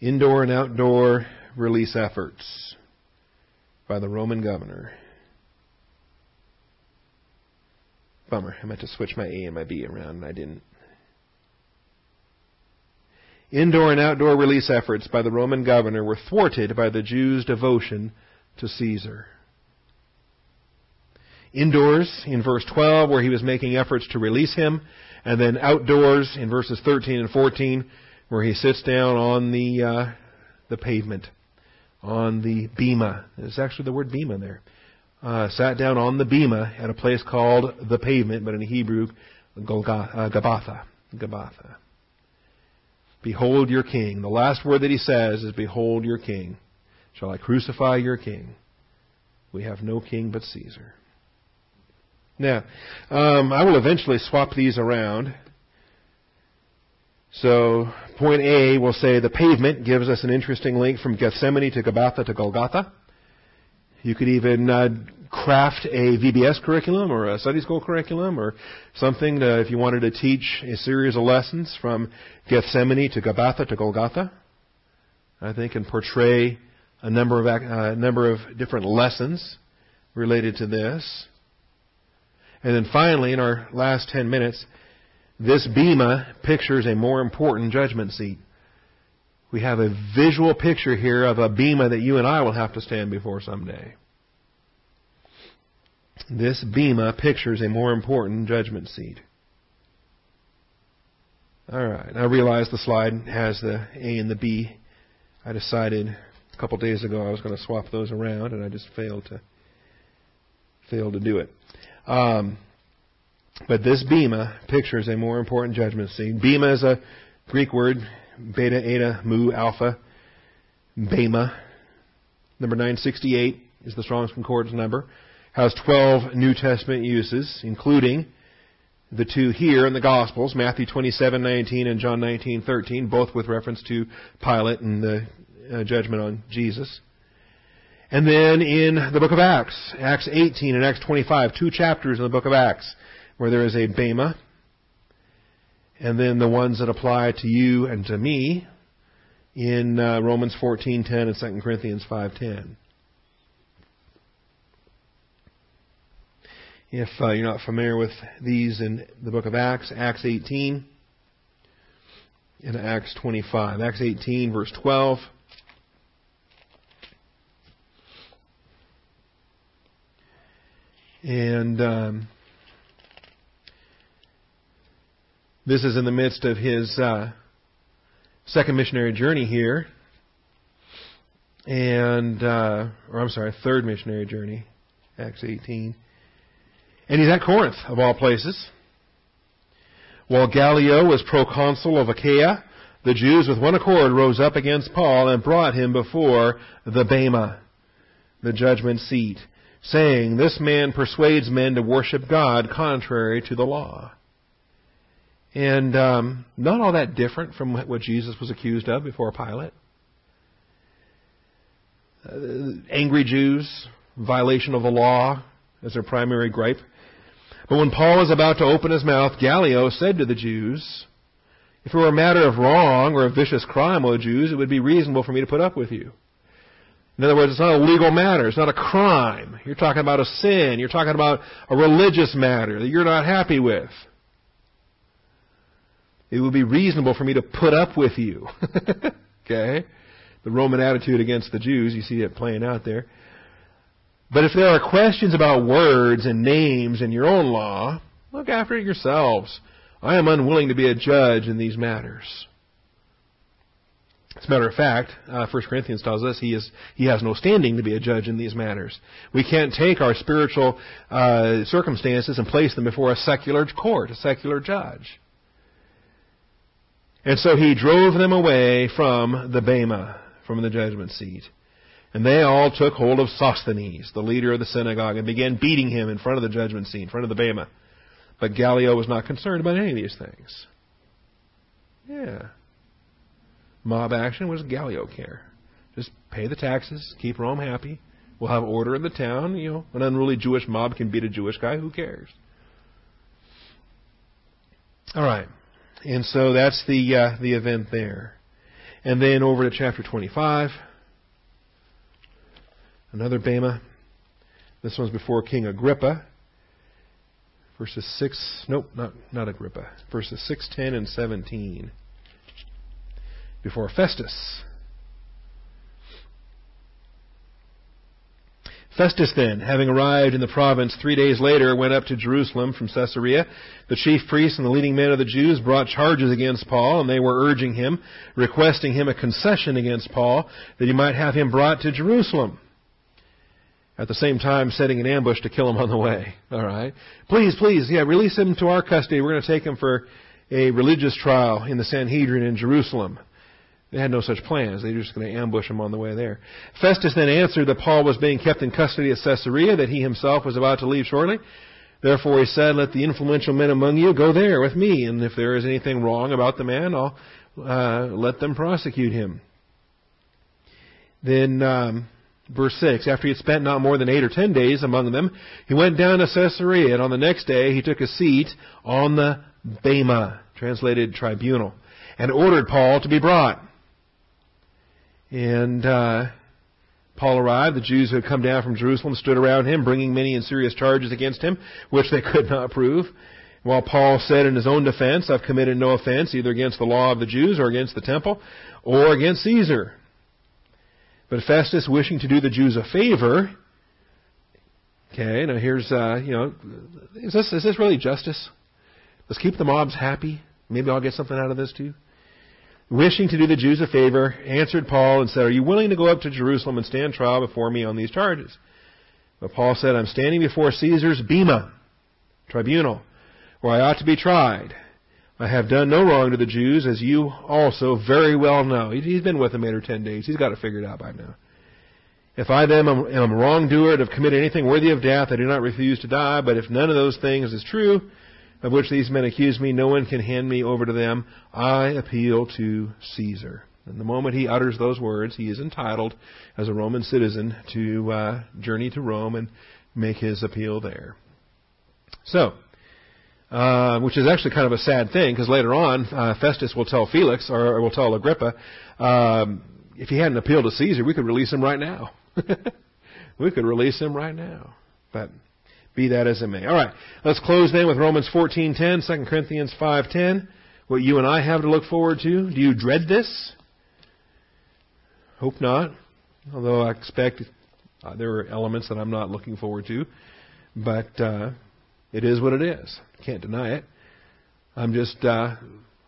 Indoor and outdoor release efforts by the Roman governor. Bummer, I meant to switch my A and my B around and I didn't. Indoor and outdoor release efforts by the Roman governor were thwarted by the Jews' devotion to Caesar. Indoors in verse 12, where he was making efforts to release him, and then outdoors in verses 13 and 14, where he sits down on the pavement, on the bema. It's actually the word bema there. Sat down on the bema at a place called the pavement, but in Hebrew, Gabbatha. Gabbatha. Behold your king. The last word that he says is, "Behold your king. Shall I crucify your king? We have no king but Caesar." Now, I will eventually swap these around. So, point A will say the pavement gives us an interesting link from Gethsemane to Gabbatha to Golgotha. You could even craft a VBS curriculum or a Sunday school curriculum or something to, if you wanted to teach a series of lessons from Gethsemane to Gabbatha to Golgotha, I think, and portray a number of different lessons related to this. And then finally, in our last 10 minutes, this bema pictures a more important judgment seat. We have a visual picture here of a bema that you and I will have to stand before someday. This bema pictures a more important judgment seat. All right. I realize the slide has the A and the B. I decided a couple days ago I was going to swap those around, and I just failed to do it. But this bema pictures a more important judgment seat. Bema is a Greek word: beta, eta, mu, alpha, bema. Number 968 is the Strong's Concordance number. Has 12 New Testament uses, including the two here in the Gospels, Matthew 27:19 and John 19:13, both with reference to Pilate and the judgment on Jesus. And then in the book of Acts, Acts 18 and Acts 25, two chapters in the book of Acts where there is a bema. And then the ones that apply to you and to me in Romans 14:10 and 2 Corinthians 5:10. If you're not familiar with these in the book of Acts, Acts 18 and Acts 25. Acts 18, verse 12. And this is in the midst of his second missionary journey here. And, third missionary journey, Acts 18. And he's at Corinth, of all places. While Gallio was proconsul of Achaia, the Jews with one accord rose up against Paul and brought him before the bema, the judgment seat, saying, "This man persuades men to worship God contrary to the law." And not all that different from what Jesus was accused of before Pilate. Angry Jews, violation of the law as their primary gripe. But when Paul was about to open his mouth, Gallio said to the Jews, "If it were a matter of wrong or a vicious crime, O Jews, it would be reasonable for me to put up with you." In other words, it's not a legal matter. It's not a crime. You're talking about a sin. You're talking about a religious matter that you're not happy with. It would be reasonable for me to put up with you. Okay? The Roman attitude against the Jews, you see it playing out there. But if there are questions about words and names in your own law, look after it yourselves. I am unwilling to be a judge in these matters. As a matter of fact, 1 Corinthians tells us he has no standing to be a judge in these matters. We can't take our spiritual circumstances and place them before a secular court, a secular judge. And so he drove them away from the bema, from the judgment seat. And they all took hold of Sosthenes, the leader of the synagogue, and began beating him in front of the judgment seat, in front of the bema. But Gallio was not concerned about any of these things. Yeah. Mob action was Gallio care. Just pay the taxes, keep Rome happy, we'll have order in the town. You know, an unruly Jewish mob can beat a Jewish guy, who cares? All right. And so that's the event there. And then over to chapter 25. Another bema. This one's before King Agrippa. Verses 6, 10, and 17. Before Festus. Festus then, having arrived in the province 3 days later, went up to Jerusalem from Caesarea. The chief priests and the leading men of the Jews brought charges against Paul, and they were urging him, requesting him a concession against Paul, that he might have him brought to Jerusalem. At the same time, setting an ambush to kill him on the way. All right. Please, release him to our custody. We're going to take him for a religious trial in the Sanhedrin in Jerusalem. They had no such plans. They were just going to ambush him on the way there. Festus then answered that Paul was being kept in custody at Caesarea, that he himself was about to leave shortly. Therefore he said, "Let the influential men among you go there with me, and if there is anything wrong about the man, I'll let them prosecute him." Then verse 6, after he had spent not more than 8 or 10 days among them, he went down to Caesarea, and on the next day he took a seat on the bema, translated tribunal, and ordered Paul to be brought. And Paul arrived. The Jews who had come down from Jerusalem stood around him, bringing many and serious charges against him, which they could not prove. While Paul said in his own defense, "I've committed no offense, either against the law of the Jews or against the temple or against Caesar." But Festus, wishing to do the Jews a favor, okay, now here's, is this really justice? Let's keep the mobs happy. Maybe I'll get something out of this too. Wishing to do the Jews a favor, answered Paul and said, "Are you willing to go up to Jerusalem and stand trial before me on these charges?" But Paul said, "I'm standing before Caesar's bema, tribunal, where I ought to be tried. I have done no wrong to the Jews, as you also very well know." He's been with them 8 or 10 days. He's got it figured out by now. "If I then am a wrongdoer and have committed anything worthy of death, I do not refuse to die. But if none of those things is true, of which these men accuse me, no one can hand me over to them. I appeal to Caesar. And the moment he utters those words, he is entitled, as a Roman citizen, to journey to Rome and make his appeal there. So, which is actually kind of a sad thing, because later on, Festus will tell Felix, or will tell Agrippa, if he hadn't appealed to Caesar, we could release him right now. We could release him right now. But be that as it may. All right, let's close then with Romans 14:10, 2 Corinthians 5:10. What you and I have to look forward to. Do you dread this? Hope not. Although I expect there are elements that I'm not looking forward to. But it is what it is. Can't deny it. I'm just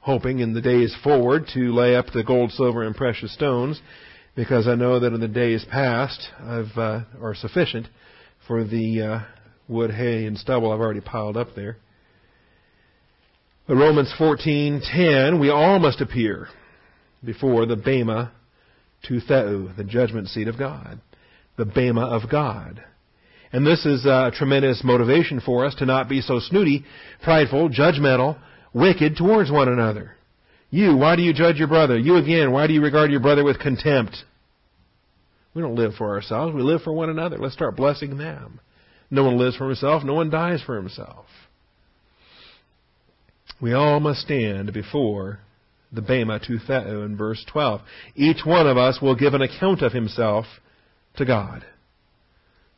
hoping in the days forward to lay up the gold, silver, and precious stones, because I know that in the days past I've are sufficient for the wood, hay, and stubble I've already piled up there. But Romans 14:10, we all must appear before the bema to Theu, the judgment seat of God, the bema of God. And this is a tremendous motivation for us to not be so snooty, prideful, judgmental, wicked towards one another. You, why do you judge your brother? You again, why do you regard your brother with contempt? We don't live for ourselves. We live for one another. Let's start blessing them. No one lives for himself. No one dies for himself. We all must stand before the bema to Theu in verse 12. Each one of us will give an account of himself to God.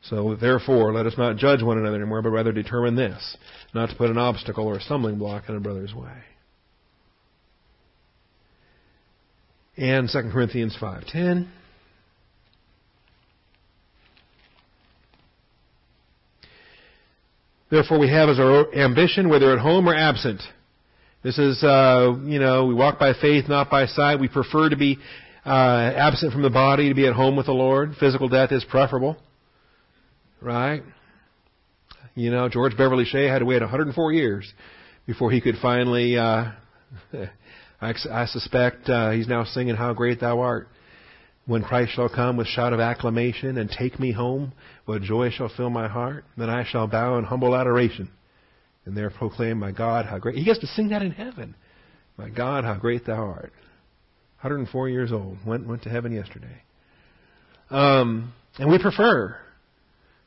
So therefore, let us not judge one another anymore, but rather determine this, not to put an obstacle or a stumbling block in a brother's way. And 2 Corinthians 5:10. Therefore we have as our ambition, whether at home or absent. This is, we walk by faith, not by sight. We prefer to be absent from the body, to be at home with the Lord. Physical death is preferable. Right? You know, George Beverly Shea had to wait 104 years before he could finally, I suspect he's now singing How Great Thou Art. When Christ shall come with shout of acclamation and take me home, what joy shall fill my heart? Then I shall bow in humble adoration and there proclaim, my God, how great. He gets to sing that in heaven. My God, how great thou art. 104 years old. Went to heaven yesterday. And we prefer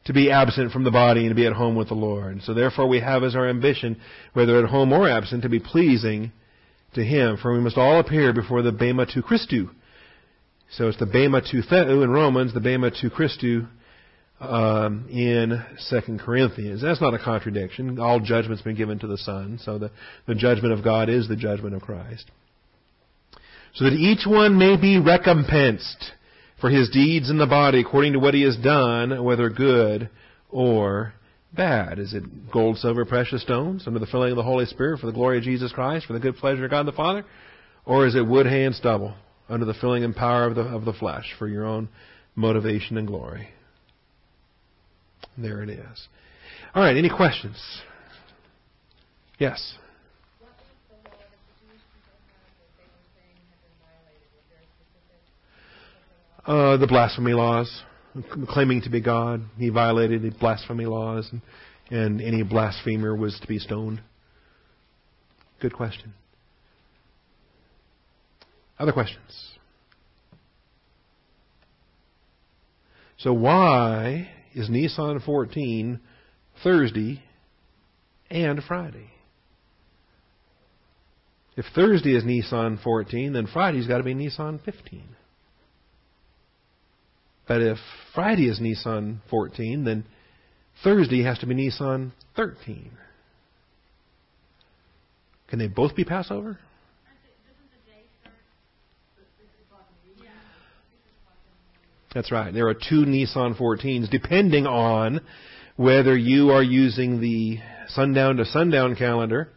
to be absent from the body and to be at home with the Lord. So therefore we have as our ambition, whether at home or absent, to be pleasing to Him. For we must all appear before the bema to Christu. So it's the bema to Theu in Romans, the bema to Christu in 2 Corinthians. That's not a contradiction. All judgment's been given to the Son. So the judgment of God is the judgment of Christ. So that each one may be recompensed for his deeds in the body, according to what he has done, whether good or bad. Is it gold, silver, precious stones, under the filling of the Holy Spirit, for the glory of Jesus Christ, for the good pleasure of God the Father? Or is it wood, hay, and stubble, under the filling and power of the flesh, for your own motivation and glory? There it is. All right, any questions? Yes? The blasphemy laws, claiming to be God. He violated the blasphemy laws, and any blasphemer was to be stoned. Good question. Other questions? So why is Nisan 14 Thursday and Friday? If Thursday is Nisan 14, then Friday's got to be Nisan 15. But if Friday is Nisan 14, then Thursday has to be Nisan 13. Can they both be Passover? That's right. There are two Nisan 14s, depending on whether you are using the sundown to sundown calendar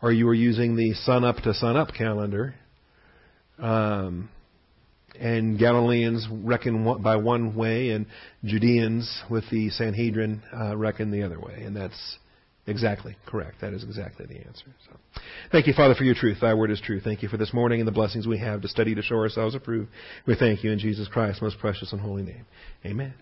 or you are using the sunup to sunup calendar. And Galileans reckon by one way, and Judeans with the Sanhedrin reckon the other way. And that's exactly correct. That is exactly the answer. So, thank you, Father, for your truth. Thy word is true. Thank you for this morning and the blessings we have to study to show ourselves approved. We thank you in Jesus Christ's most precious and holy name. Amen.